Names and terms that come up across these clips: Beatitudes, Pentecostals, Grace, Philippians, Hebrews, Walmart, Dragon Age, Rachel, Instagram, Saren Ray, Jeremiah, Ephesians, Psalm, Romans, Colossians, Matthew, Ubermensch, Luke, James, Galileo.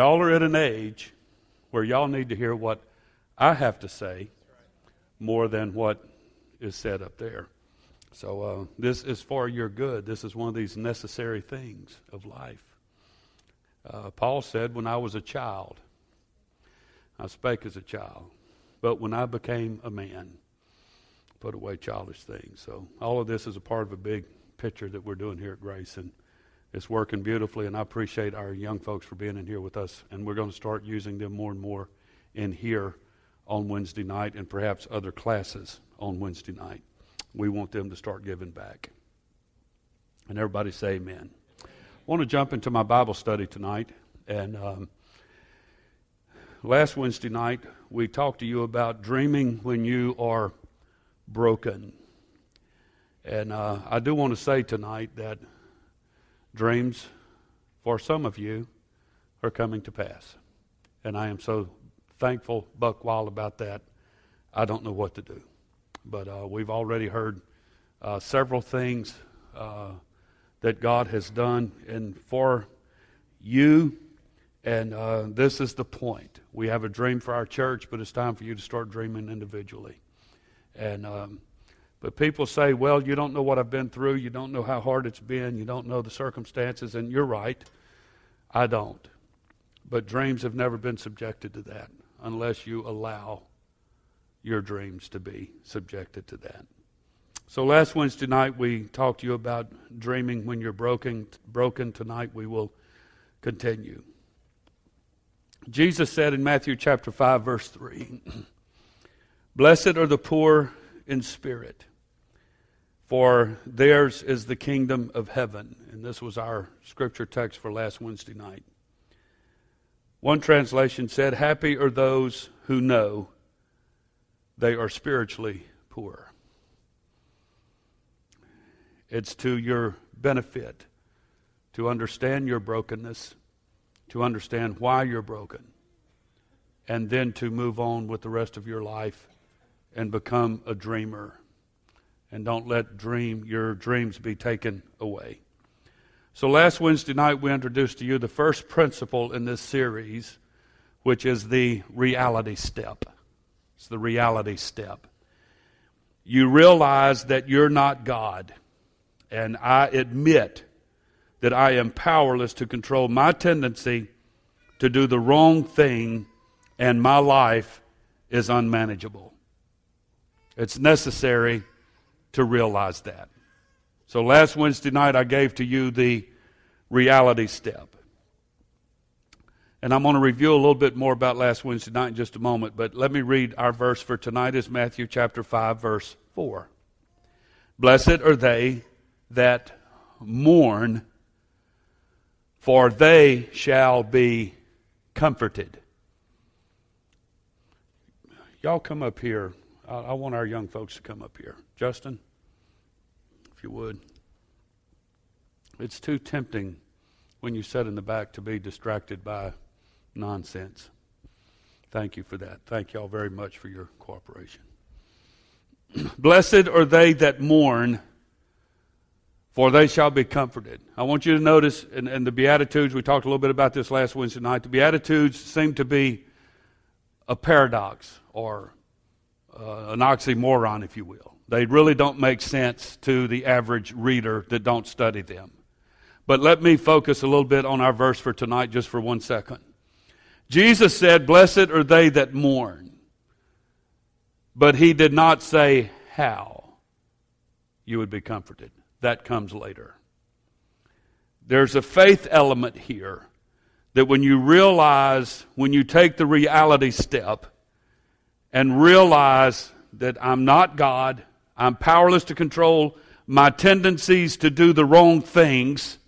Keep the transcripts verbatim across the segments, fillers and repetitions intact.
Y'all are at an age where y'all need to hear what I have to say more than what is said up there. So uh, this is for your good. This is one of these necessary things of life. Uh, Paul said, when I was a child, I spake as a child, but when I became a man, put away childish things. So all of this is a part of a big picture that we're doing here at Grace, and it's working beautifully, and I appreciate our young folks for being in here with us, and we're going to start using them more and more in here on Wednesday night and perhaps other classes on Wednesday night. We want them to start giving back. And everybody say amen. I want to jump into my Bible study tonight, and um, last Wednesday night we talked to you about dreaming when you are broken. And uh, I do want to say tonight that dreams for some of you are coming to pass. And I am so thankful, buck wild about that. I don't know what to do. But uh, we've already heard uh, several things uh, that God has done and for you. And uh, this is the point. We have a dream for our church, but it's time for you to start dreaming individually. And um, but people say, well, you don't know what I've been through. You don't know how hard it's been. You don't know the circumstances. And you're right. I don't. But dreams have never been subjected to that unless you allow your dreams to be subjected to that. So last Wednesday night we talked to you about dreaming when you're broken. Broken tonight we will continue. Jesus said in Matthew chapter five verse three, "Blessed are the poor in spirit, for theirs is the kingdom of heaven." And this was our scripture text for last Wednesday night. One translation said, "Happy are those who know they are spiritually poor." It's to your benefit to understand your brokenness, to understand why you're broken, and then to move on with the rest of your life and become a dreamer. And don't let dream your dreams be taken away. So last Wednesday night we introduced to you the first principle in this series, which is the reality step. It's the reality step. You realize that you're not God. And I admit that I am powerless to control my tendency to do the wrong thing, and my life is unmanageable. It's necessary to realize that. So last Wednesday night I gave to you the reality step. And I'm going to review a little bit more about last Wednesday night in just a moment, but let me read our verse for tonight. Is Matthew chapter five, verse four. "Blessed are they that mourn, for they shall be comforted." Y'all come up here. I, I want our young folks to come up here. Justin, if you would. It's too tempting when you sit in the back to be distracted by nonsense. Thank you for that. Thank you all very much for your cooperation. "Blessed are they that mourn, for they shall be comforted." I want you to notice in, in the Beatitudes, we talked a little bit about this last Wednesday night, the Beatitudes seem to be a paradox or uh, an oxymoron, if you will. They really don't make sense to the average reader that don't study them. But let me focus a little bit on our verse for tonight just for one second. Jesus said, "Blessed are they that mourn." But he did not say how you would be comforted. That comes later. There's a faith element here that when you realize, when you take the reality step and realize that I'm not God, I'm powerless to control my tendencies to do the wrong things,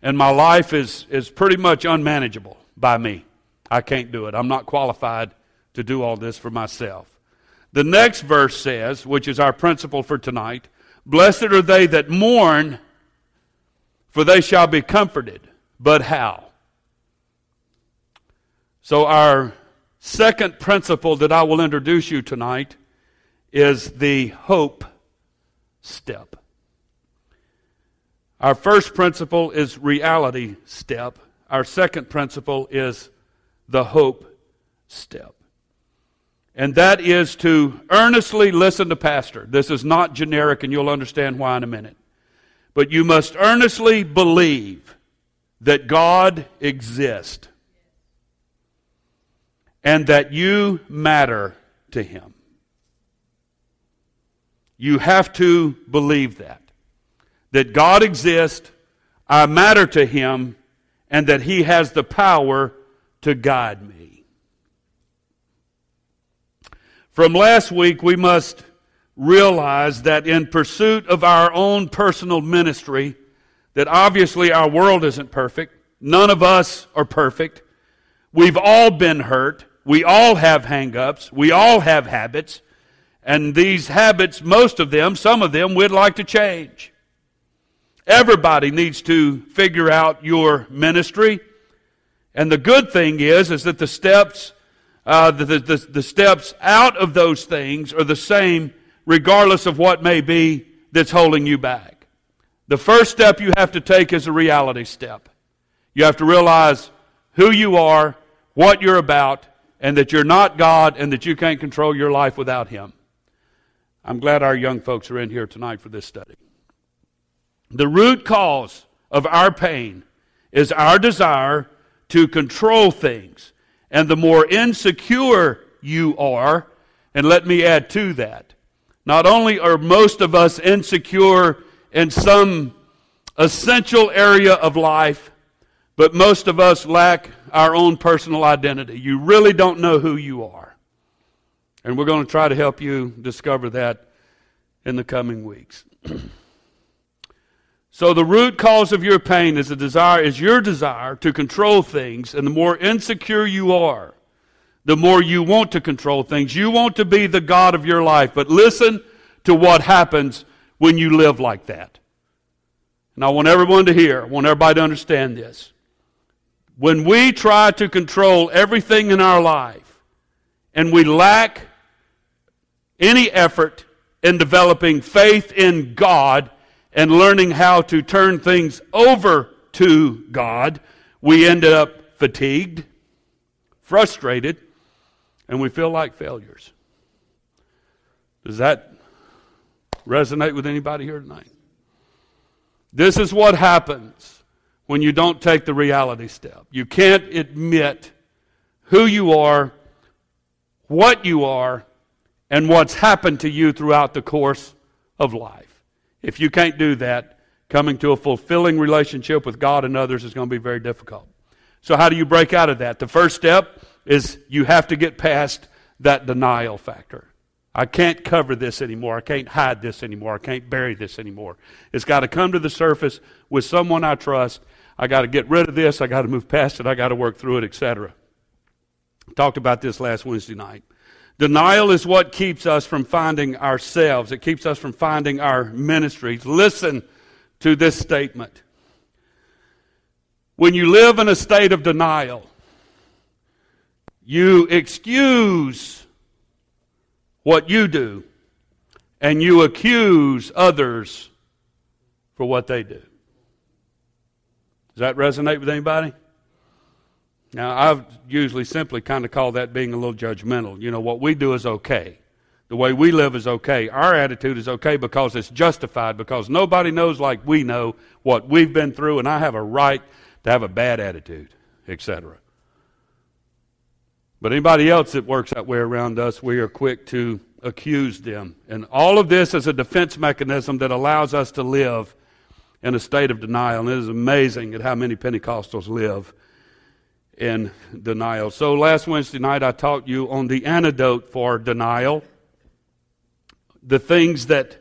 and my life is, is pretty much unmanageable by me. I can't do it. I'm not qualified to do all this for myself. The next verse says, which is our principle for tonight, "Blessed are they that mourn, for they shall be comforted." But how? So our second principle that I will introduce you tonight is the hope step. Our first principle is reality step. our second principle is the hope step. And that is to earnestly listen to pastor. This is not generic, and you'll understand why in a minute. But you must earnestly believe that God exists and that you matter to Him. You have to believe that. That God exists, I matter to Him, and that He has the power to guide me. From last week, we must realize that in pursuit of our own personal ministry, that obviously our world isn't perfect. None of us are perfect. We've all been hurt. We all have hang-ups. We all have habits. And these habits, most of them, some of them, we'd like to change. Everybody needs to figure out your ministry. And the good thing is, is that the steps, uh, the, the, the steps out of those things are the same regardless of what may be that's holding you back. The first step you have to take is a reality step. You have to realize who you are, what you're about, and that you're not God and that you can't control your life without Him. I'm glad our young folks are in here tonight for this study. The root cause of our pain is our desire to control things. And the more insecure you are, and let me add to that, not only are most of us insecure in some essential area of life, but most of us lack our own personal identity. You really don't know who you are. And we're going to try to help you discover that in the coming weeks. So the root cause of your pain is a desire, is your desire to control things. And the more insecure you are, the more you want to control things. You want to be the God of your life. But listen to what happens when you live like that. And I want everyone to hear. I want everybody to understand this. When we try to control everything in our life and we lack any effort in developing faith in God and learning how to turn things over to God, we end up fatigued, frustrated, and we feel like failures. Does that resonate with anybody here tonight? This is what happens when you don't take the reality step. You can't admit who you are, what you are, and what's happened to you throughout the course of life. If you can't do that, coming to a fulfilling relationship with God and others is going to be very difficult. So how do you break out of that? The first step is you have to get past that denial factor. I can't cover this anymore. I can't hide this anymore. I can't bury this anymore. It's got to come to the surface with someone I trust. I got to get rid of this. I got to move past it. I got to work through it, et cetera. Talked about this last Wednesday night. Denial is what keeps us from finding ourselves. It keeps us from finding our ministries. Listen to this statement. When you live in a state of denial, you excuse what you do, and you accuse others for what they do. Does that resonate with anybody? Now, I've usually simply kind of call that being a little judgmental. You know, what we do is okay. The way we live is okay. Our attitude is okay because it's justified, because nobody knows like we know what we've been through, and I have a right to have a bad attitude, et cetera. But anybody else that works that way around us, we are quick to accuse them. And all of this is a defense mechanism that allows us to live in a state of denial. And it is amazing at how many Pentecostals live in denial. So last Wednesday night I taught you on the antidote for denial, the things that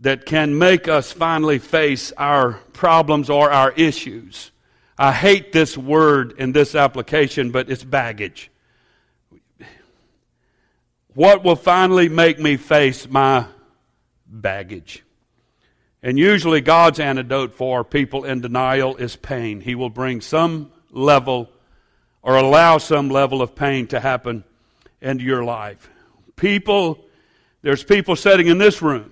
that can make us finally face our problems or our issues. I hate this word in this application, but it's baggage. What will finally make me face my baggage? And usually God's antidote for people in denial is pain. He will bring some level or allow some level of pain to happen into your life. People, there's people sitting in this room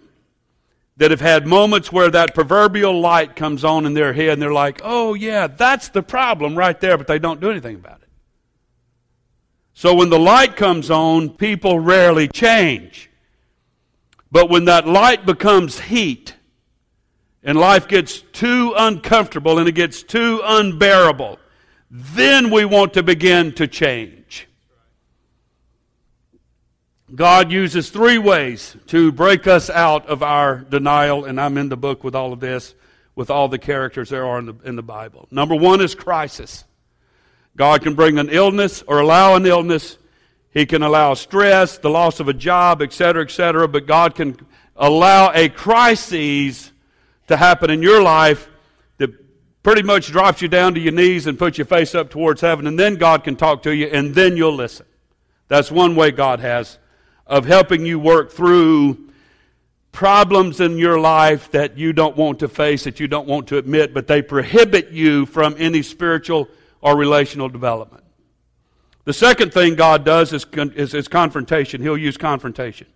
that have had moments where that proverbial light comes on in their head and they're like, oh yeah, that's the problem right there, but they don't do anything about it. So when the light comes on, people rarely change. But when that light becomes heat and life gets too uncomfortable and it gets too unbearable, then we want to begin to change. God uses three ways to break us out of our denial, and I'm in the book with all of this, with all the characters there are in the, in the Bible. Number one is crisis. God can bring an illness or allow an illness. He can allow stress, the loss of a job, et cetera, et cetera, but God can allow a crisis to happen in your life that pretty much drops you down to your knees and puts your face up towards heaven, and then God can talk to you, and then you'll listen. That's one way God has of helping you work through problems in your life that you don't want to face, that you don't want to admit, but they prohibit you from any spiritual or relational development. The second thing God does is, is, is confrontation. He'll use confrontation.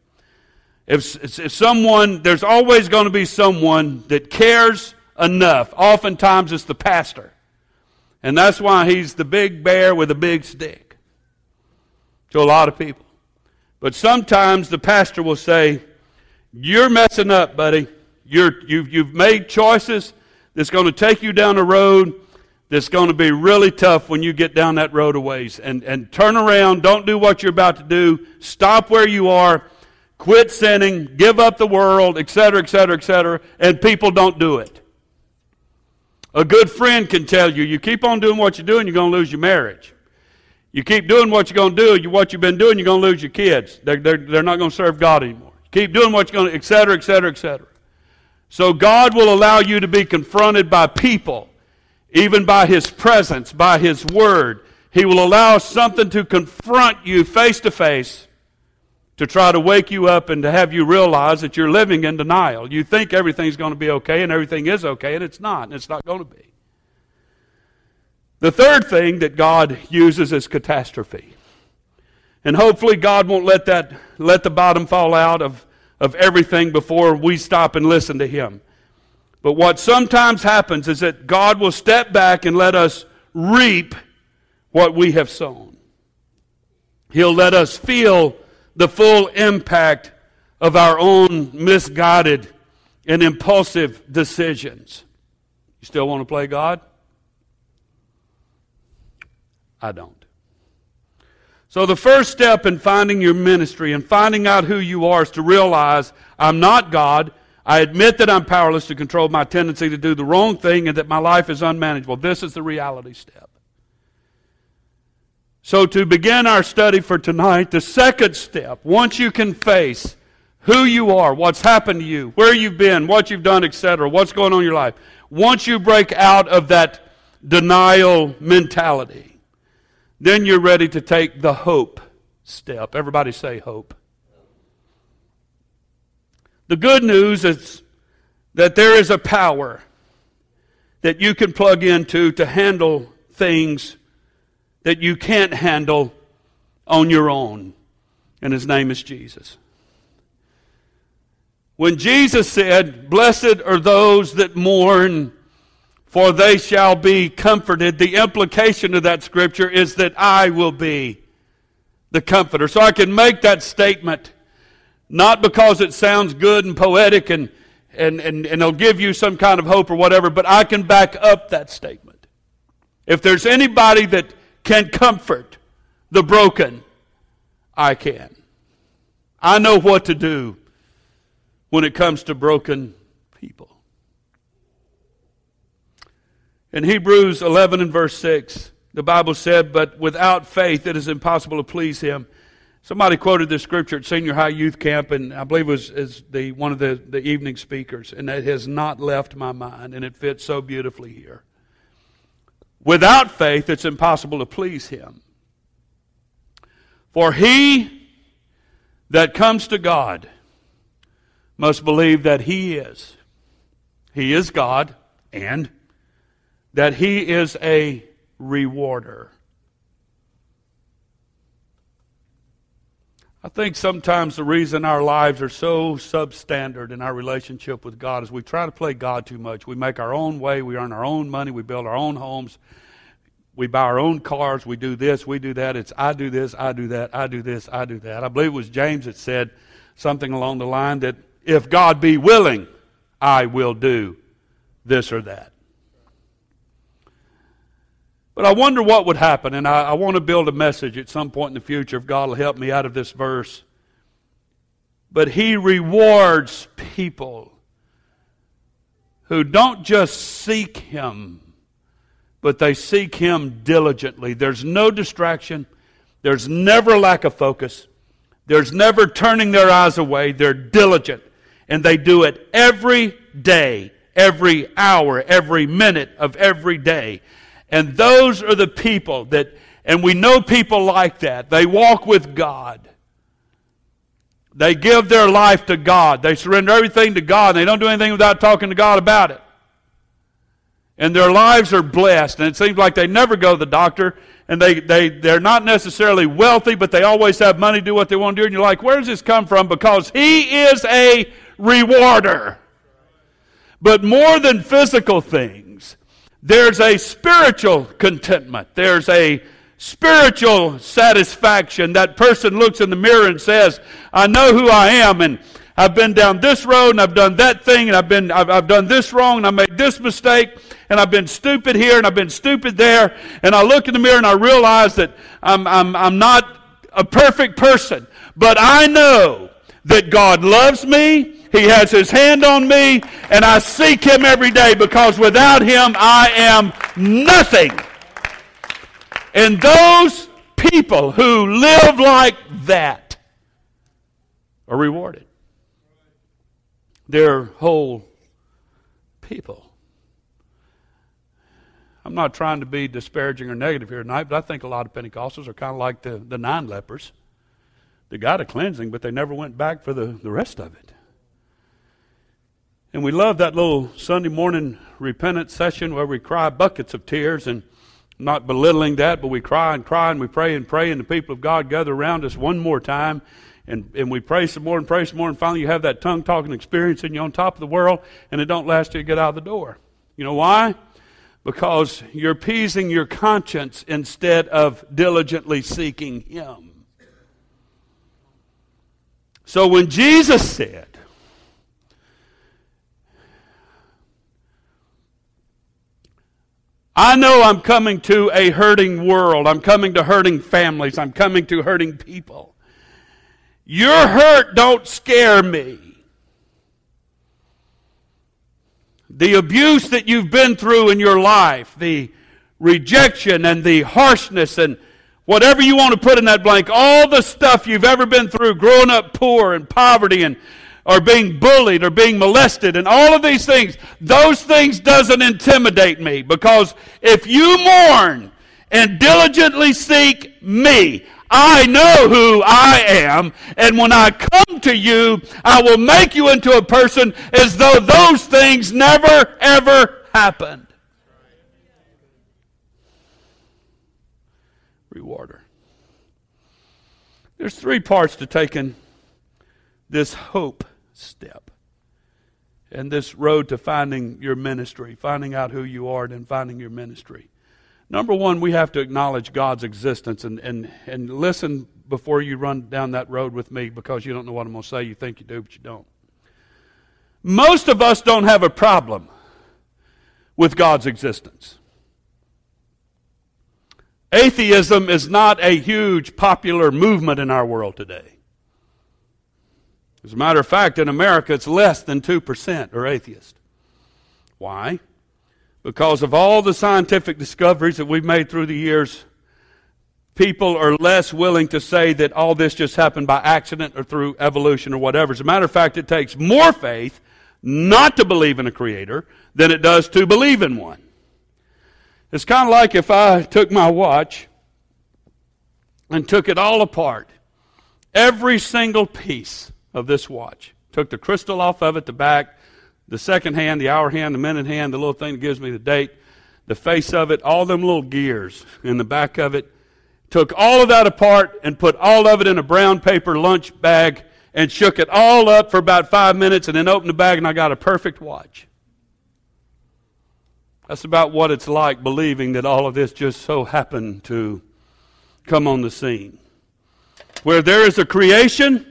If, if someone, there's always going to be someone that cares enough. Oftentimes it's the pastor. And that's why he's the big bear with a big stick to a lot of people. But sometimes the pastor will say, you're messing up, buddy. You're, you've, you've made choices that's going to take you down a road that's going to be really tough when you get down that road a ways. And, and turn around. Don't do what you're about to do. Stop where you are. Quit sinning. Give up the world, et cetera, et cetera, et cetera. And people don't do it. A good friend can tell you, you keep on doing what you're doing, you're going to lose your marriage. You keep doing what you're going to do, what you've been doing, you're going to lose your kids. They're, they're, they're not going to serve God anymore. Keep doing what you're going to, et cetera, et cetera, et cetera. So God will allow you to be confronted by people, even by His presence, by His Word. He will allow something to confront you face to face to try to wake you up and to have you realize that you're living in denial. You think everything's going to be okay and everything is okay, and it's not, and it's not going to be. The third thing that God uses is catastrophe. And hopefully God won't let that let the bottom fall out of, of everything before we stop and listen to Him. But what sometimes happens is that God will step back and let us reap what we have sown. He'll let us feel the full impact of our own misguided and impulsive decisions. You still want to play God? I don't. So the first step in finding your ministry and finding out who you are is to realize I'm not God. I admit that I'm powerless to control my tendency to do the wrong thing and that my life is unmanageable. This is the reality step. So to begin our study for tonight, the second step, once you can face who you are, what's happened to you, where you've been, what you've done, et cetera, what's going on in your life, once you break out of that denial mentality, then you're ready to take the hope step. Everybody say hope. The good news is that there is a power that you can plug into to handle things that you can't handle on your own. And His name is Jesus. When Jesus said, "Blessed are those that mourn, for they shall be comforted," the implication of that scripture is that I will be the comforter. So I can make that statement, not because it sounds good and poetic and, and, and, and it'll give you some kind of hope or whatever, but I can back up that statement. If there's anybody that can comfort the broken, I can. I know what to do when it comes to broken people. In Hebrews eleven and verse six, the Bible said, "But without faith it is impossible to please Him." Somebody quoted this scripture at senior high youth camp, and I believe it was is the, one of the, the evening speakers, and it has not left my mind, and it fits so beautifully here. Without faith it's impossible to please Him. For he that comes to God must believe that He is. He is God, and that He is a rewarder. I think sometimes the reason our lives are so substandard in our relationship with God is we try to play God too much. We make our own way. We earn our own money. We build our own homes. We buy our own cars. We do this. We do that. It's I do this. I do that. I do this. I do that. I believe it was James that said something along the line that if God be willing, I will do this or that. But I wonder what would happen, and I, I want to build a message at some point in the future if God will help me out of this verse. But He rewards people who don't just seek Him, but they seek Him diligently. There's no distraction. There's never lack of focus. There's never turning their eyes away. They're diligent, and they do it every day, every hour, every minute of every day. And those are the people that, and we know people like that. They walk with God. They give their life to God. They surrender everything to God. And they don't do anything without talking to God about it. And their lives are blessed. And it seems like they never go to the doctor. And they, they, they're not necessarily wealthy, but they always have money to do what they want to do. And you're like, where does this come from? Because He is a rewarder. But more than physical things, there's a spiritual contentment. There's a spiritual satisfaction. That person looks in the mirror and says, I know who I am, and I've been down this road, and I've done that thing, and I've been I've, I've done this wrong, and I made this mistake, and I've been stupid here, and I've been stupid there. And I look in the mirror, and I realize that I'm I'm I'm not a perfect person, but I know that God loves me. He has His hand on me, and I seek Him every day because without Him I am nothing. And those people who live like that are rewarded. They're whole people. I'm not trying to be disparaging or negative here tonight, but I think a lot of Pentecostals are kind of like the, the nine lepers. They got a cleansing, but they never went back for the, the rest of it. And we love that little Sunday morning repentance session where we cry buckets of tears, and I'm not belittling that, but we cry and cry and we pray and pray, and the people of God gather around us one more time, and, and we pray some more and pray some more, and finally you have that tongue-talking experience and you're on top of the world, and it don't last till you get out of the door. You know why? Because you're appeasing your conscience instead of diligently seeking Him. So when Jesus said, I know I'm coming to a hurting world. I'm coming to hurting families. I'm coming to hurting people. Your hurt don't scare me. The abuse that you've been through in your life, the rejection and the harshness and whatever you want to put in that blank, all the stuff you've ever been through, growing up poor and poverty and or being bullied or being molested and all of these things, those things doesn't intimidate me, because if you mourn and diligently seek me, I know who I am, and when I come to you, I will make you into a person as though those things never, ever happened. Rewarder. There's three parts to taking this hope step and this road to finding your ministry, finding out who you are, and then finding your ministry. Number one, we have to acknowledge God's existence, and, and, and listen before you run down that road with me, because you don't know what I'm going to say. You think you do, but you don't. Most of us don't have a problem with God's existence. Atheism is not a huge popular movement in our world today. As a matter of fact, in America, it's less than two percent are atheist. Why? Because of all the scientific discoveries that we've made through the years, people are less willing to say that all this just happened by accident or through evolution or whatever. As a matter of fact, it takes more faith not to believe in a creator than it does to believe in one. It's kind of like if I took my watch and took it all apart, every single piece of this watch. Took the crystal off of it, the back, the second hand, the hour hand, the minute hand, the little thing that gives me the date, the face of it, all them little gears in the back of it. took all of that apart and put all of it in a brown paper lunch bag and shook it all up for about five minutes and then opened the bag and I got a perfect watch. That's about what it's like believing that all of this just so happened to come on the scene. Where there is a creation,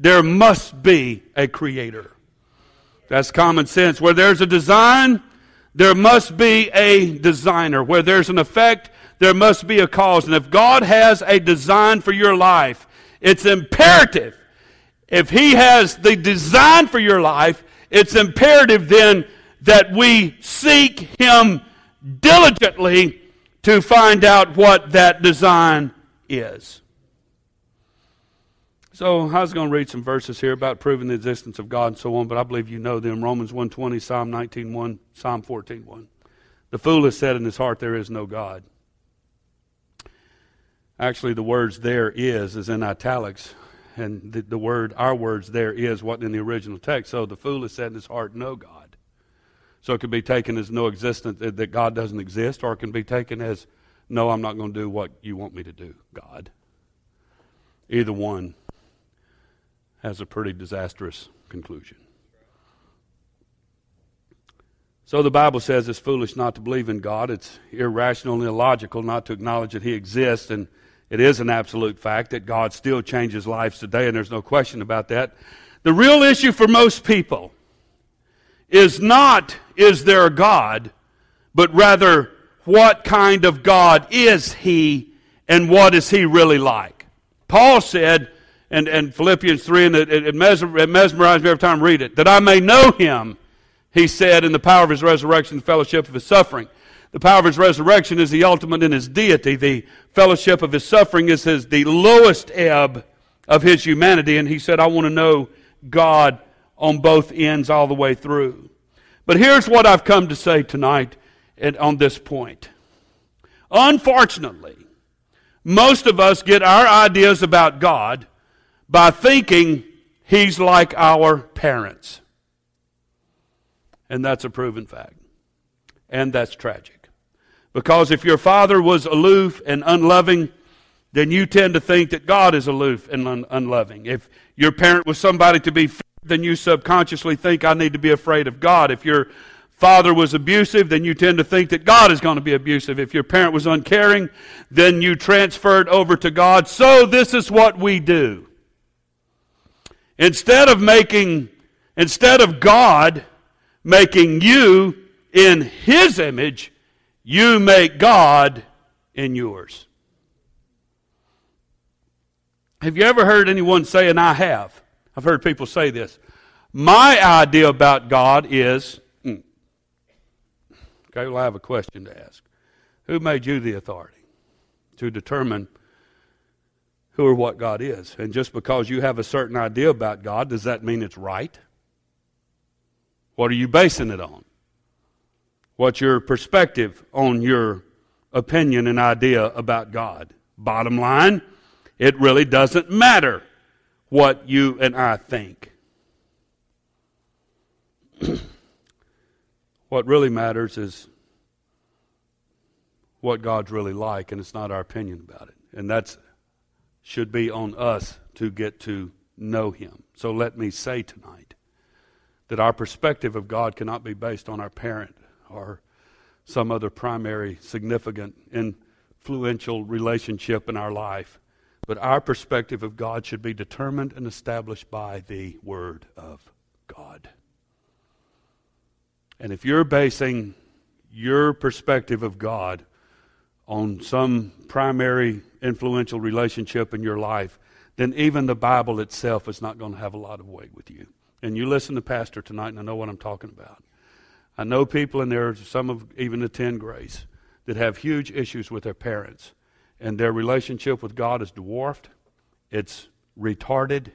there must be a creator. That's common sense. Where there's a design, there must be a designer. Where there's an effect, there must be a cause. And if God has a design for your life, it's imperative. If He has the design for your life, it's imperative then that we seek Him diligently to find out what that design is. So I was going to read some verses here about proving the existence of God and so on, but I believe you know them. Romans one twenty, Psalm nineteen one, Psalm fourteen one. The fool has said in his heart, there is no God. Actually, the words "there is" is in italics, and the, the word, our words, "there is" wasn't in the original text. So the fool has said in his heart, no God. So it could be taken as no existence, that God doesn't exist, or it can be taken as, no, I'm not going to do what you want me to do, God. Either one has a pretty disastrous conclusion. So the Bible says it's foolish not to believe in God. It's irrational and illogical not to acknowledge that He exists, and it is an absolute fact that God still changes lives today, and there's no question about that. The real issue for most people is not, is there a God, but rather, what kind of God is He, and what is He really like? Paul said, and, and Philippians three, and it, it mesmerized me every time I read it, that I may know Him, He said, in the power of His resurrection, the fellowship of His suffering. The power of His resurrection is the ultimate in His deity. The fellowship of His suffering is his the lowest ebb of His humanity. And he said, I want to know God on both ends all the way through. But here's what I've come to say tonight and on this point. Unfortunately, most of us get our ideas about God by thinking He's like our parents. And that's a proven fact. And that's tragic. Because if your father was aloof and unloving, then you tend to think that God is aloof and un- unloving. If your parent was somebody to be feared, then you subconsciously think, I need to be afraid of God. If your father was abusive, then you tend to think that God is going to be abusive. If your parent was uncaring, then you transferred over to God. So this is what we do. Instead of making, instead of God making you in His image, you make God in yours. Have you ever heard anyone say, and I have, I've heard people say this, my idea about God is, mm. Okay, well I have a question to ask. Who made you the authority to determine who or what God is? And just because you have a certain idea about God, does that mean it's right? What are you basing it on? What's your perspective on your opinion and idea about God? Bottom line, it really doesn't matter what you and I think. What really matters is what God's really like, and it's not our opinion about it. And that should be on us to get to know Him. So let me say tonight, that our perspective of God cannot be based on our parent or some other primary, significant, influential relationship in our life. But our perspective of God should be determined and established by the Word of God. And if you're basing your perspective of God on some primary, influential relationship in your life, then even the Bible itself is not going to have a lot of weight with you. And you listen to Pastor tonight, and I know what I'm talking about. I know people, and there are some of even attend Grace, that have huge issues with their parents, and their relationship with God is dwarfed, it's retarded,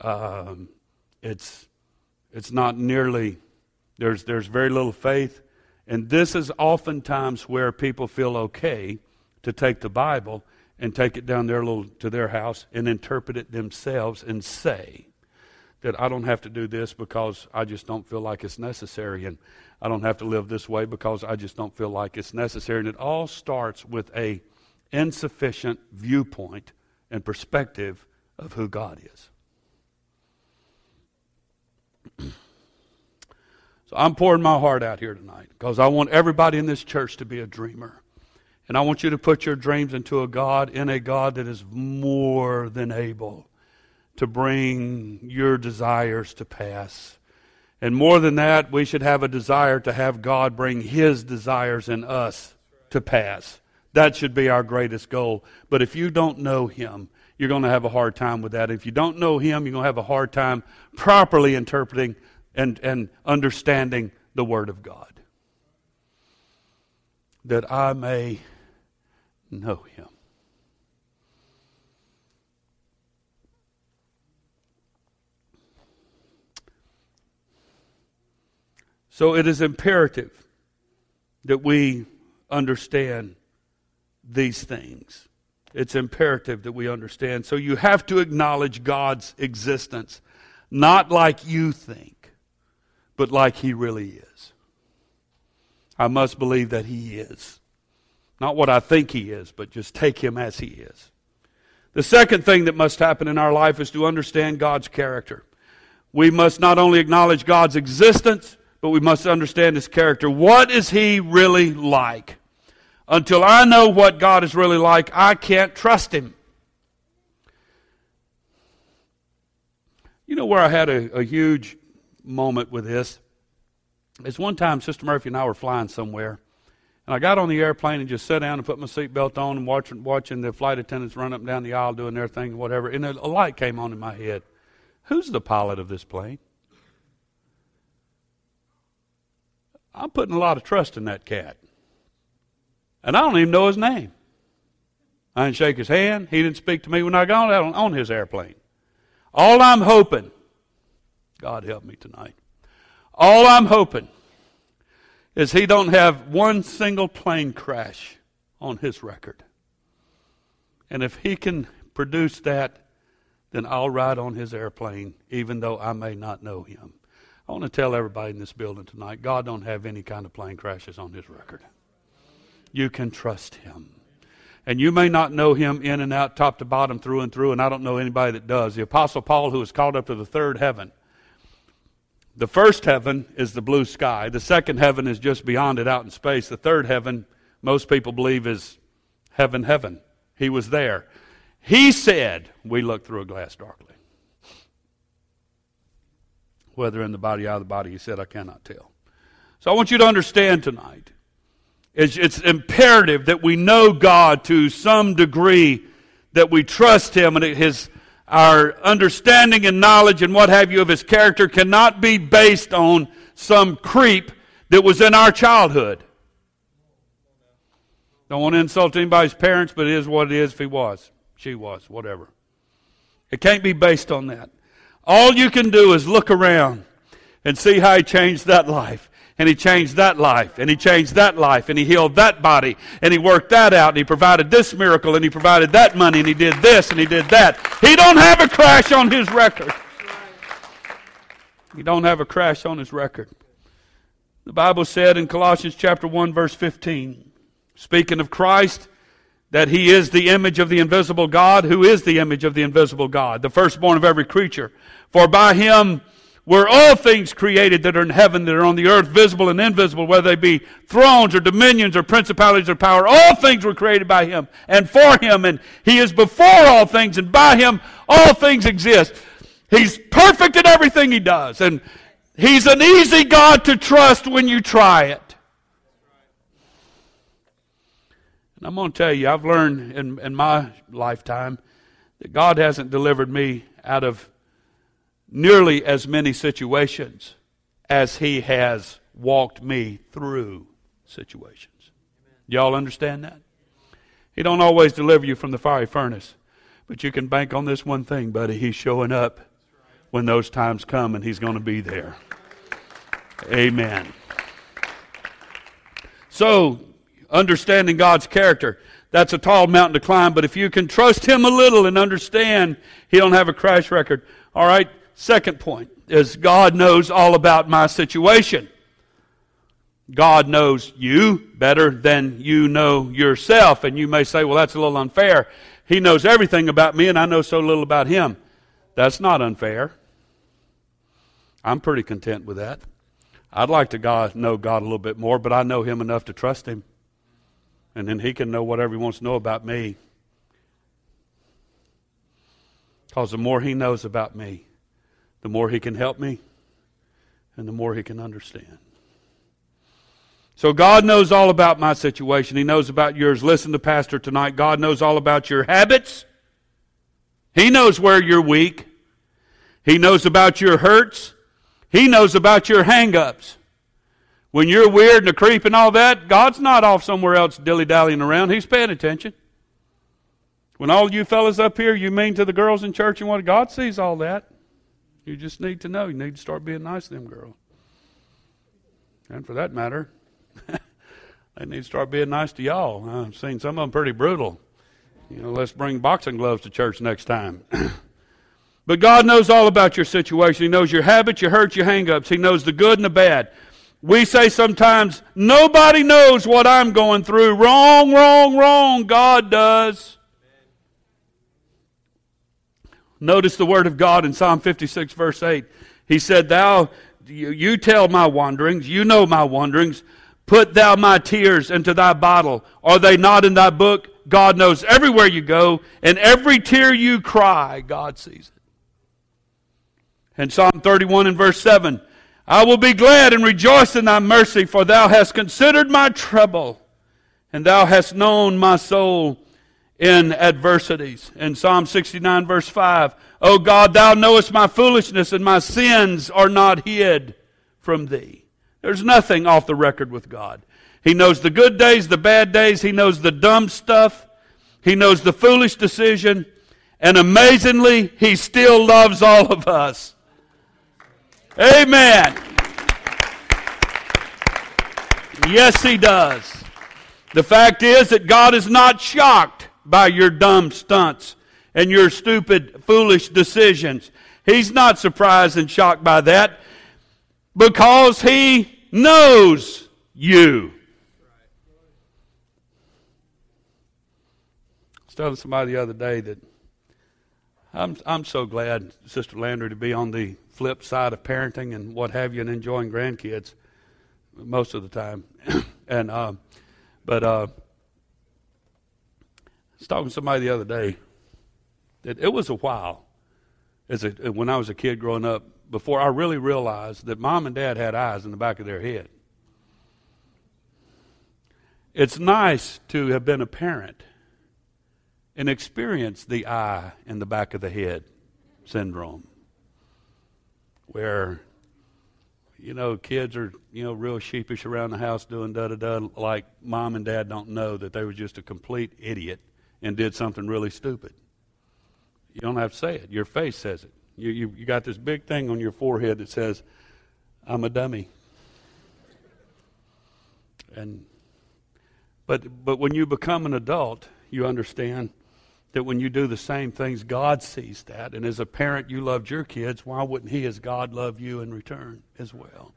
um, it's it's not nearly, there's there's very little faith, and this is oftentimes where people feel okay to take the Bible and take it down their little to their house and interpret it themselves and say that I don't have to do this because I just don't feel like it's necessary, and I don't have to live this way because I just don't feel like it's necessary. And it all starts with a insufficient viewpoint and perspective of who God is. So I'm pouring my heart out here tonight because I want everybody in this church to be a dreamer. And I want you to put your dreams into a God, in a God that is more than able to bring your desires to pass. And more than that, we should have a desire to have God bring His desires in us to pass. That should be our greatest goal. But if you don't know Him, you're going to have a hard time with that. If you don't know Him, you're going to have a hard time properly interpreting and, and understanding the Word of God. That I may know Him. So it is imperative that we understand these things. It's imperative that we understand. So you have to acknowledge God's existence, not like you think, but like He really is. I must believe that He is. Not what I think He is, but just take Him as He is. The second thing that must happen in our life is to understand God's character. We must not only acknowledge God's existence, but we must understand His character. What is He really like? Until I know what God is really like, I can't trust Him. You know where I had a, a huge moment with this? It's one time Sister Murphy and I were flying somewhere, and I got on the airplane and just sat down and put my seatbelt on and watching, watching the flight attendants run up and down the aisle doing their thing and whatever, and a light came on in my head. Who's the pilot of this plane? I'm putting a lot of trust in that cat. And I don't even know his name. I didn't shake his hand. He didn't speak to me when I got on, on his airplane. All I'm hoping, God help me tonight, all I'm hoping is he don't have one single plane crash on his record. And if he can produce that, then I'll ride on his airplane, even though I may not know him. I want to tell everybody in this building tonight, God don't have any kind of plane crashes on His record. You can trust Him. And you may not know Him in and out, top to bottom, through and through, and I don't know anybody that does. The Apostle Paul, who was called up to the third heaven, the first heaven is the blue sky. The second heaven is just beyond it, out in space. The third heaven, most people believe, is heaven, heaven. He was there. He said, we look through a glass darkly. Whether in the body or out of the body, he said, I cannot tell. So I want you to understand tonight, it's, it's imperative that we know God to some degree, that we trust Him, and His our understanding and knowledge and what have you of His character cannot be based on some creep that was in our childhood. Don't want to insult anybody's parents, but it is what it is if he was, she was, whatever. It can't be based on that. All you can do is look around and see how He changed that life. And He changed that life. And He changed that life. And He healed that body. And He worked that out. And He provided this miracle. And He provided that money. And He did this. And He did that. He don't have a crash on His record. He don't have a crash on His record. The Bible said in Colossians chapter one, verse fifteen, speaking of Christ, that He is the image of the invisible God, who is the image of the invisible God, the firstborn of every creature. For by Him were all things created that are in heaven, that are on the earth, visible and invisible, whether they be thrones or dominions or principalities or power. All things were created by Him and for Him, and He is before all things, and by Him all things exist. He's perfect in everything He does, and He's an easy God to trust when you try it. I'm going to tell you, I've learned in, in my lifetime that God hasn't delivered me out of nearly as many situations as He has walked me through situations. Y'all understand that? He don't always deliver you from the fiery furnace, but you can bank on this one thing, buddy. He's showing up when those times come, and He's going to be there. Amen. So, understanding God's character. That's a tall mountain to climb, but if you can trust Him a little and understand, He don't have a crash record. All right, second point is God knows all about my situation. God knows you better than you know yourself. And you may say, well, that's a little unfair. He knows everything about me and I know so little about him. That's not unfair. I'm pretty content with that. I'd like to God, know God a little bit more, but I know him enough to trust him. And then he can know whatever he wants to know about me. Because the more he knows about me, the more he can help me, and the more he can understand. So God knows all about my situation. He knows about yours. Listen to Pastor tonight. God knows all about your habits. He knows where you're weak. He knows about your hurts. He knows about your hang-ups. When you're weird and a creep and all that, God's not off somewhere else dilly-dallying around. He's paying attention. When all you fellas up here, you mean to the girls in church and what, God sees all that. You just need to know. You need to start being nice to them girls. And for that matter, they need to start being nice to y'all. I've seen some of them pretty brutal. You know, let's bring boxing gloves to church next time. But God knows all about your situation. He knows your habits, your hurts, your hang-ups. He knows the good and the bad. We say sometimes, nobody knows what I'm going through. Wrong, wrong, wrong. God does. Notice the word of God in Psalm fifty-six, verse eight. He said, Thou, you tell my wanderings, you know my wanderings. Put thou my tears into thy bottle. Are they not in thy book? God knows everywhere you go, and every tear you cry, God sees it. And Psalm thirty-one and verse seven, I will be glad and rejoice in thy mercy, for thou hast considered my trouble, and thou hast known my soul in adversities. In Psalm sixty-nine verse five, O God, thou knowest my foolishness, and my sins are not hid from thee. There's nothing off the record with God. He knows the good days, the bad days. He knows the dumb stuff. He knows the foolish decision. And amazingly, he still loves all of us. Amen. Yes, he does. The fact is that God is not shocked by your dumb stunts and your stupid, foolish decisions. He's not surprised and shocked by that because he knows you. I was telling somebody the other day that I'm I'm so glad, Sister Landry, to be on the flip side of parenting and what have you, and enjoying grandkids most of the time. and uh, but uh, I was talking to somebody the other day that it was a while as a, when I was a kid growing up before I really realized that mom and dad had eyes in the back of their head. It's nice to have been a parent and experience the eye in the back of the head syndrome, where, you know, kids are, you know, real sheepish around the house doing da-da-da, like mom and dad don't know that they were just a complete idiot and did something really stupid. You don't have to say it. Your face says it. You you, you got this big thing on your forehead that says, I'm a dummy. And... But but when you become an adult, you understand that when you do the same things, God sees that. And as a parent, you loved your kids. Why wouldn't he, as God, love you in return as well?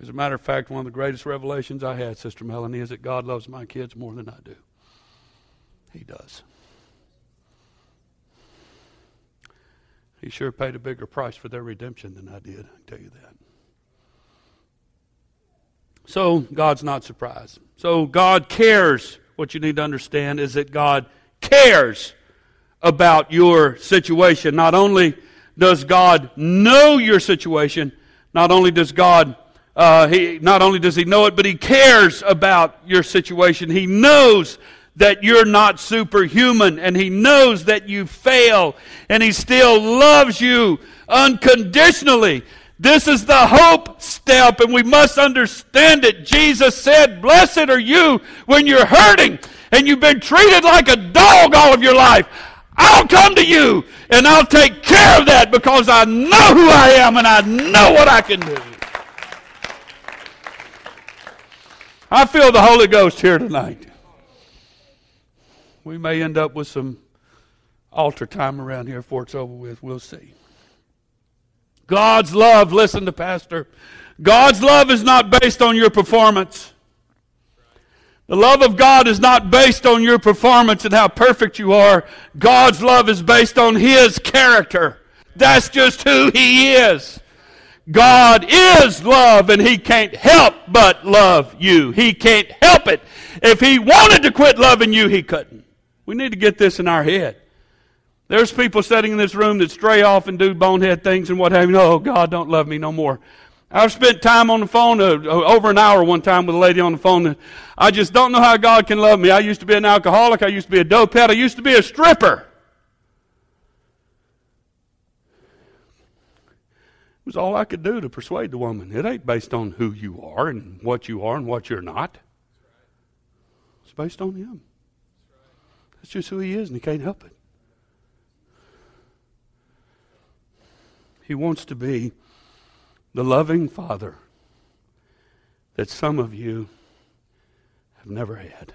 As a matter of fact, one of the greatest revelations I had, Sister Melanie, is that God loves my kids more than I do. He does. He sure paid a bigger price for their redemption than I did, I can tell you that. So God's not surprised. So God cares. What you need to understand is that God cares about your situation. Not only does God know your situation, not only does God, uh, he, not only does He know it, but He cares about your situation. He knows that you're not superhuman, and He knows that you fail, and He still loves you unconditionally. This is the hope step, and we must understand it. Jesus said, blessed are you when you're hurting and you've been treated like a dog all of your life. I'll come to you, and I'll take care of that because I know who I am and I know what I can do. I feel the Holy Ghost here tonight. We may end up with some altar time around here before it's over with. We'll see. God's love, listen to Pastor, God's love is not based on your performance. The love of God is not based on your performance and how perfect you are. God's love is based on His character. That's just who He is. God is love, and He can't help but love you. He can't help it. If He wanted to quit loving you, He couldn't. We need to get this in our head. There's people sitting in this room that stray off and do bonehead things and what have you. Oh, God, don't love me no more. I've spent time on the phone, uh, over an hour one time with a lady on the phone. And I just don't know how God can love me. I used to be an alcoholic. I used to be a dopehead. I used to be a stripper. It was all I could do to persuade the woman. It ain't based on who you are and what you are and what you're not. It's based on Him. That's just who He is, and He can't help it. He wants to be the loving Father that some of you have never had.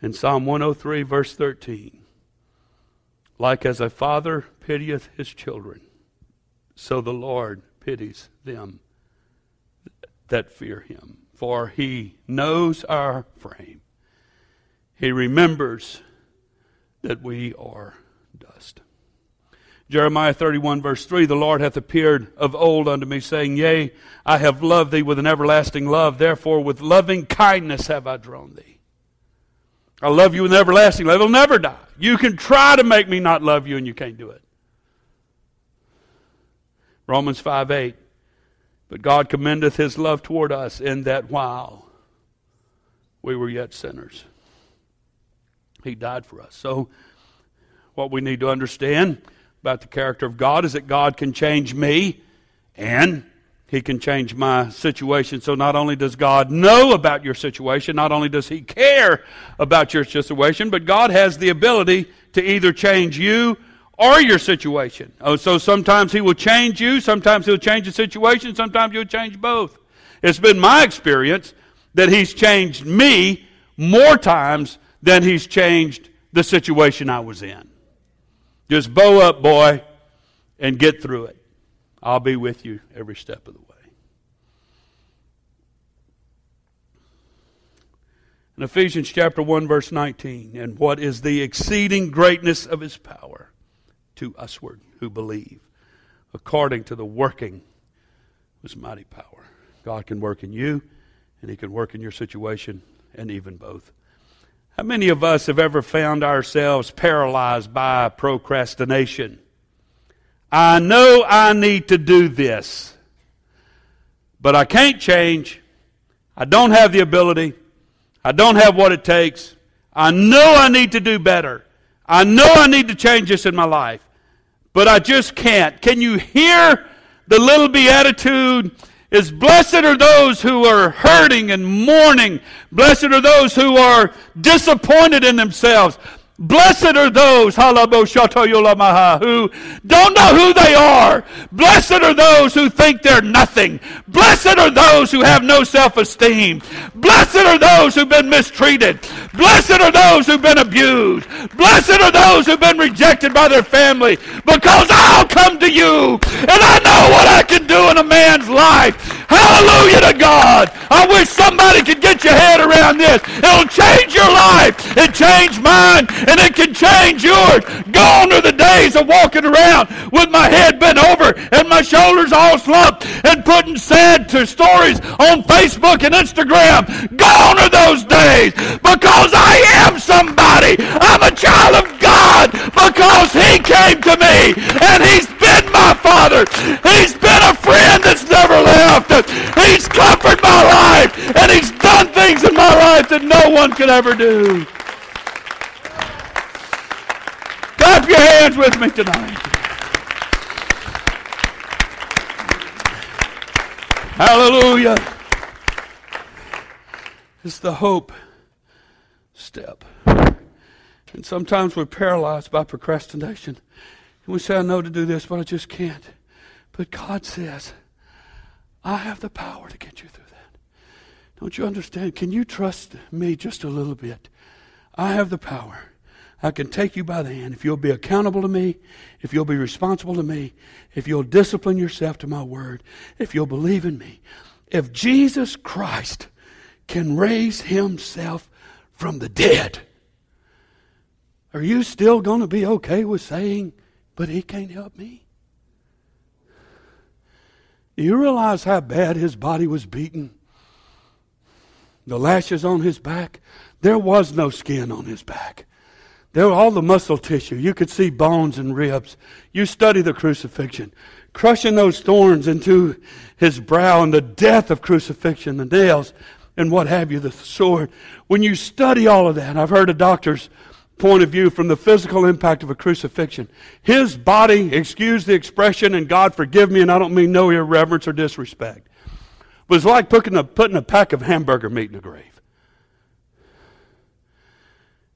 In Psalm one oh three, verse thirteen, like as a father pitieth his children, so the Lord pities them that fear Him. For He knows our frame. He remembers that we are dust. Jeremiah thirty-one, verse three, the Lord hath appeared of old unto me, saying, yea, I have loved thee with an everlasting love. Therefore, with loving kindness have I drawn thee. I love you with an everlasting love. It'll never die. You can try to make me not love you, and you can't do it. Romans five, eight, but God commendeth His love toward us in that while we were yet sinners, He died for us. So, what we need to understand about the character of God is that God can change me and He can change my situation. So not only does God know about your situation, not only does He care about your situation, but God has the ability to either change you or your situation. Oh, so sometimes He will change you, sometimes He'll change the situation, sometimes He'll change both. It's been my experience that He's changed me more times than He's changed the situation I was in. Just bow up, boy, and get through it. I'll be with you every step of the way. In Ephesians chapter one, verse nineteen, and what is the exceeding greatness of His power to usward who believe, according to the working of His mighty power. God can work in you, and He can work in your situation, and even both. How many of us have ever found ourselves paralyzed by procrastination? I know I need to do this, but I can't change. I don't have the ability. I don't have what it takes. I know I need to do better. I know I need to change this in my life, but I just can't. Can you hear the little Beatitude? Is blessed are those who are hurting and mourning. Blessed are those who are disappointed in themselves. Blessed are those who don't know who they are. Blessed are those who think they're nothing. Blessed are those who have no self-esteem. Blessed are those who've been mistreated. Blessed are those who've been abused. Blessed are those who've been rejected by their family. Because I'll come to you, and I know what I can do in a man's life. Hallelujah to God. I wish somebody could get your head around this. It'll change your life. It changed mine. And it can change yours. Gone are the days of walking around with my head bent over and my shoulders all slumped and putting sad stories on Facebook and Instagram. Gone are those days, because I am somebody. I'm a child of God because He came to me and He's been my Father. He's been a friend that's never left. He's comforted my life, and He's done things in my life that no one could ever do. Clap your hands with me tonight. Hallelujah. It's the hope step. And sometimes we're paralyzed by procrastination. And we say, I know to do this, but I just can't. But God says, I have the power to get you through that. Don't you understand? Can you trust me just a little bit? I have the power. I can take you by the hand. If you'll be accountable to me, if you'll be responsible to me, if you'll discipline yourself to my word, if you'll believe in me. If Jesus Christ can raise himself from the dead, are you still going to be okay with saying, but he can't help me? Do you realize how bad his body was beaten? The lashes on his back, there was no skin on his back. There were all the muscle tissue. You could see bones and ribs. You study the crucifixion, crushing those thorns into his brow and the death of crucifixion, the nails and what have you, the sword. When you study all of that, I've heard a doctor's point of view from the physical impact of a crucifixion. His body, excuse the expression, and God forgive me, and I don't mean no irreverence or disrespect, was like putting a, putting a pack of hamburger meat in a grave.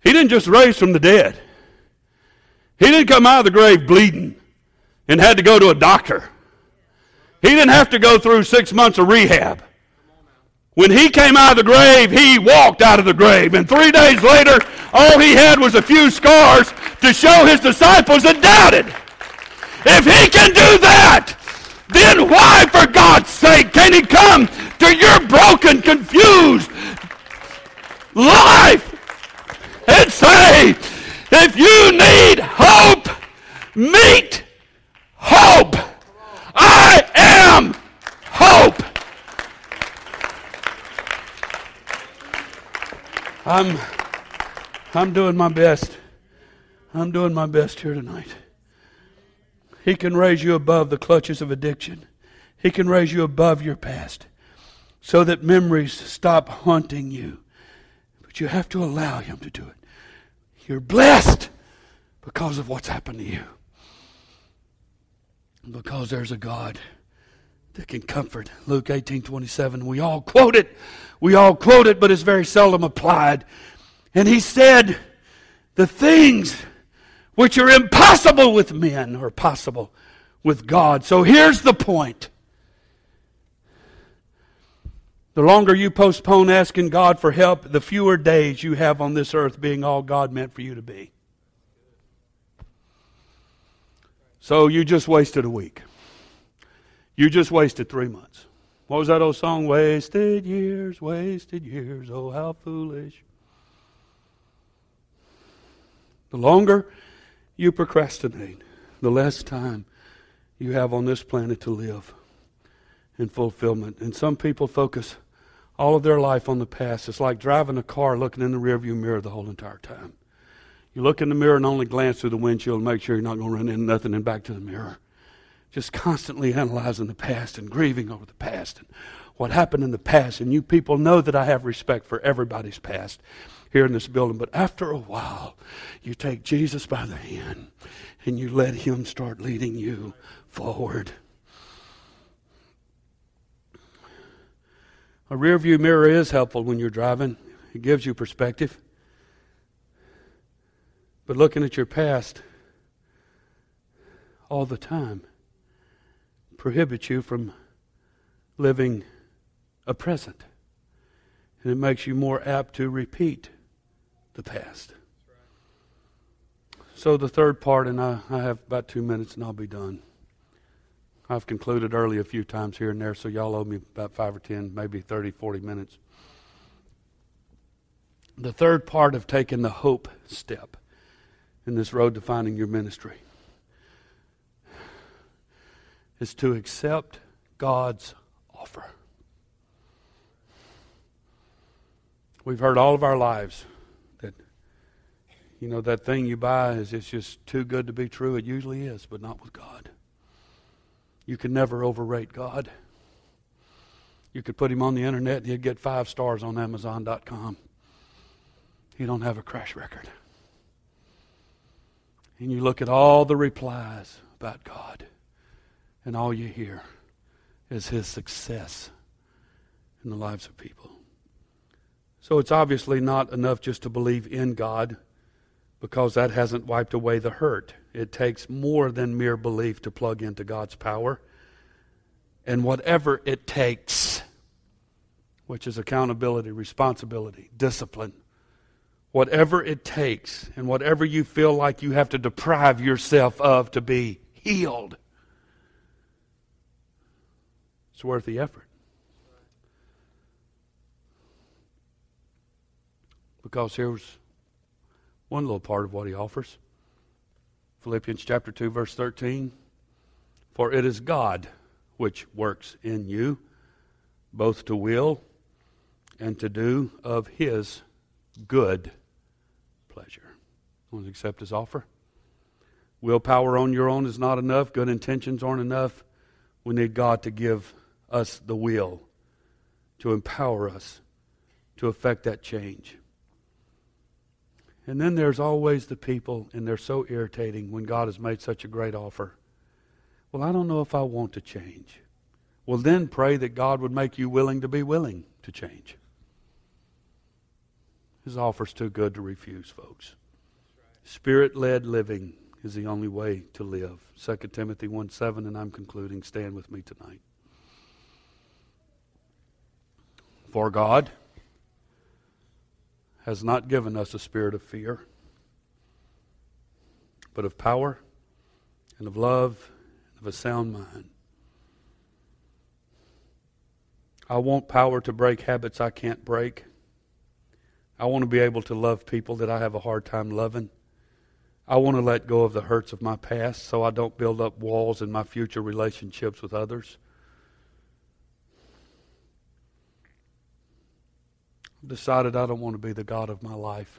He didn't just raise from the dead. He didn't come out of the grave bleeding and had to go to a doctor. He didn't have to go through six months of rehab. When he came out of the grave, he walked out of the grave. And three days later, all he had was a few scars to show his disciples that doubted. If he can do that, then why, for God's sake, can he come to your broken, confused life and say, if you need hope, meet hope. I am hope. I'm I'm doing my best. I'm doing my best here tonight. He can raise you above the clutches of addiction. He can raise you above your past so that memories stop haunting you. But you have to allow him to do it. You're blessed because of what's happened to you. Because there's a God that can comfort. Luke eighteen twenty-seven. We all quote it. We all quote it, but it's very seldom applied. And he said, the things which are impossible with men are possible with God. So here's the point. The longer you postpone asking God for help, the fewer days you have on this earth being all God meant for you to be. So you just wasted a week. You just wasted three months. What was that old song? Wasted years, wasted years, oh how foolish. The longer you procrastinate, the less time you have on this planet to live in fulfillment. And some people focus all of their life on the past. It's like driving a car looking in the rearview mirror the whole entire time. You look in the mirror and only glance through the windshield and make sure you're not going to run into nothing and back to the mirror. Just constantly analyzing the past and grieving over the past and what happened in the past. And you people know that I have respect for everybody's past here in this building. But after a while, you take Jesus by the hand and you let him start leading you forward. A rearview mirror is helpful when you're driving. It gives you perspective. But looking at your past all the time prohibits you from living a present. And it makes you more apt to repeat the past. So the third part, and I, I have about two minutes and I'll be done. I've concluded early a few times here and there, so y'all owe me about five or ten, maybe thirty, forty minutes. The third part of taking the hope step in this road to finding your ministry is to accept God's offer. We've heard all of our lives that, you know, that thing you buy is it's just too good to be true. It usually is, but not with God. You can never overrate God. You could put him on the internet and he'd get five stars on Amazon dot com. He don't have a crash record. And you look at all the replies about God, and all you hear is his success in the lives of people. So it's obviously not enough just to believe in God, because that hasn't wiped away the hurt. It takes more than mere belief to plug into God's power. And whatever it takes, which is accountability, responsibility, discipline, whatever it takes and whatever you feel like you have to deprive yourself of to be healed, it's worth the effort. Because here's one little part of what he offers. Philippians chapter two, verse thirteen. For it is God which works in you, both to will and to do of His good pleasure. Want to accept His offer? Willpower on your own is not enough. Good intentions aren't enough. We need God to give us the will, to empower us to effect that change. And then there's always the people, and they're so irritating when God has made such a great offer. Well, I don't know if I want to change. Well, then pray that God would make you willing to be willing to change. His offer's too good to refuse, folks. Spirit-led living is the only way to live. Second Timothy one seven, and I'm concluding. Stand with me tonight. For God has not given us a spirit of fear, but of power and of love and of a sound mind. I want power to break habits I can't break. I want to be able to love people that I have a hard time loving. I want to let go of the hurts of my past so I don't build up walls in my future relationships with others. Decided I don't want to be the God of my life.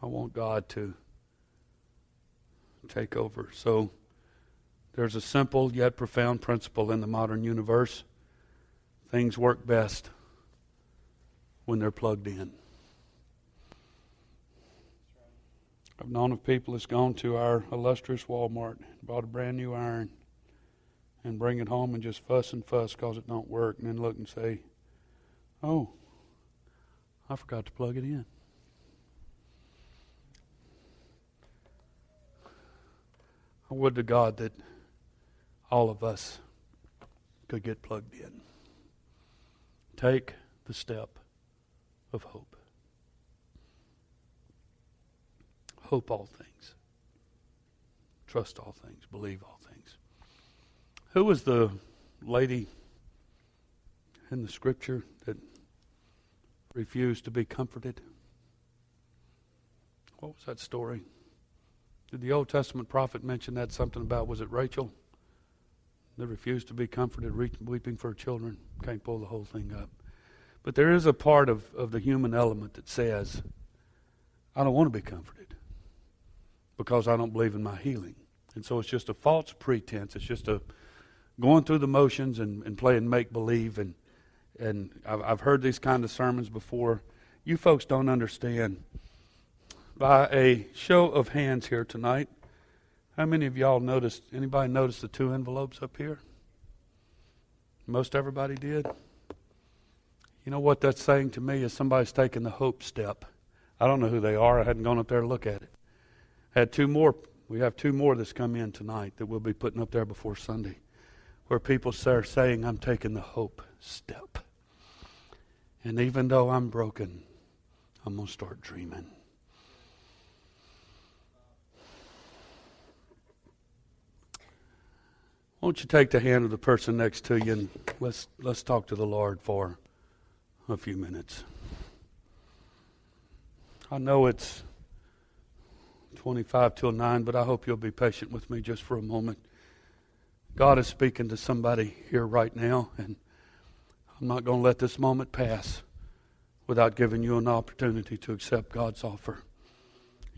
I want God to take over. So there's a simple yet profound principle in the modern universe. Things work best when they're plugged in. I've known of people that's gone to our illustrious Walmart, bought a brand new iron, and bring it home and just fuss and fuss because it don't work, and then look and say, oh, I forgot to plug it in. I would to God that all of us could get plugged in. Take the step of hope. Hope all things. Trust all things. Believe all things. Who was the lady in the scripture that refused to be comforted? What was that story? Did the Old Testament prophet mention that something about, was it Rachel? That refused to be comforted, weeping for her children. Can't pull the whole thing up. But there is a part of, of the human element that says, I don't want to be comforted because I don't believe in my healing. And so it's just a false pretense. It's just a going through the motions and, and playing make-believe. And and I've, I've heard these kind of sermons before. You folks don't understand. By a show of hands here tonight, how many of y'all noticed, anybody noticed the two envelopes up here? Most everybody did. You know what that's saying to me is somebody's taking the hope step. I don't know who they are. I hadn't gone up there to look at it. Had two more. We have two more that's come in tonight that we'll be putting up there before Sunday, where people are saying, I'm taking the hope step. And even though I'm broken, I'm going to start dreaming. Won't you take the hand of the person next to you and let's let's talk to the Lord for a few minutes. I know it's twenty-five till nine, but I hope you'll be patient with me just for a moment. God is speaking to somebody here right now, and I'm not going to let this moment pass without giving you an opportunity to accept God's offer.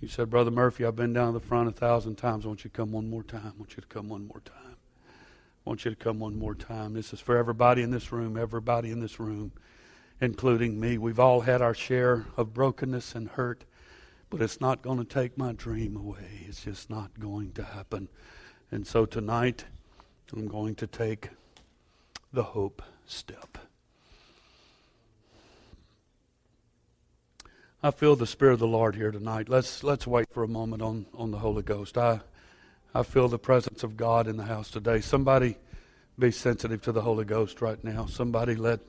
You said, Brother Murphy, I've been down to the front a thousand times. I want you to come one more time. I want you to come one more time. I want you to come one more time. This is for everybody in this room, everybody in this room, including me. We've all had our share of brokenness and hurt, but it's not going to take my dream away. It's just not going to happen. And so tonight, I'm going to take the hope step. I feel the Spirit of the Lord here tonight. Let's let's wait for a moment on, on the Holy Ghost. I I feel the presence of God in the house today. Somebody be sensitive to the Holy Ghost right now. Somebody let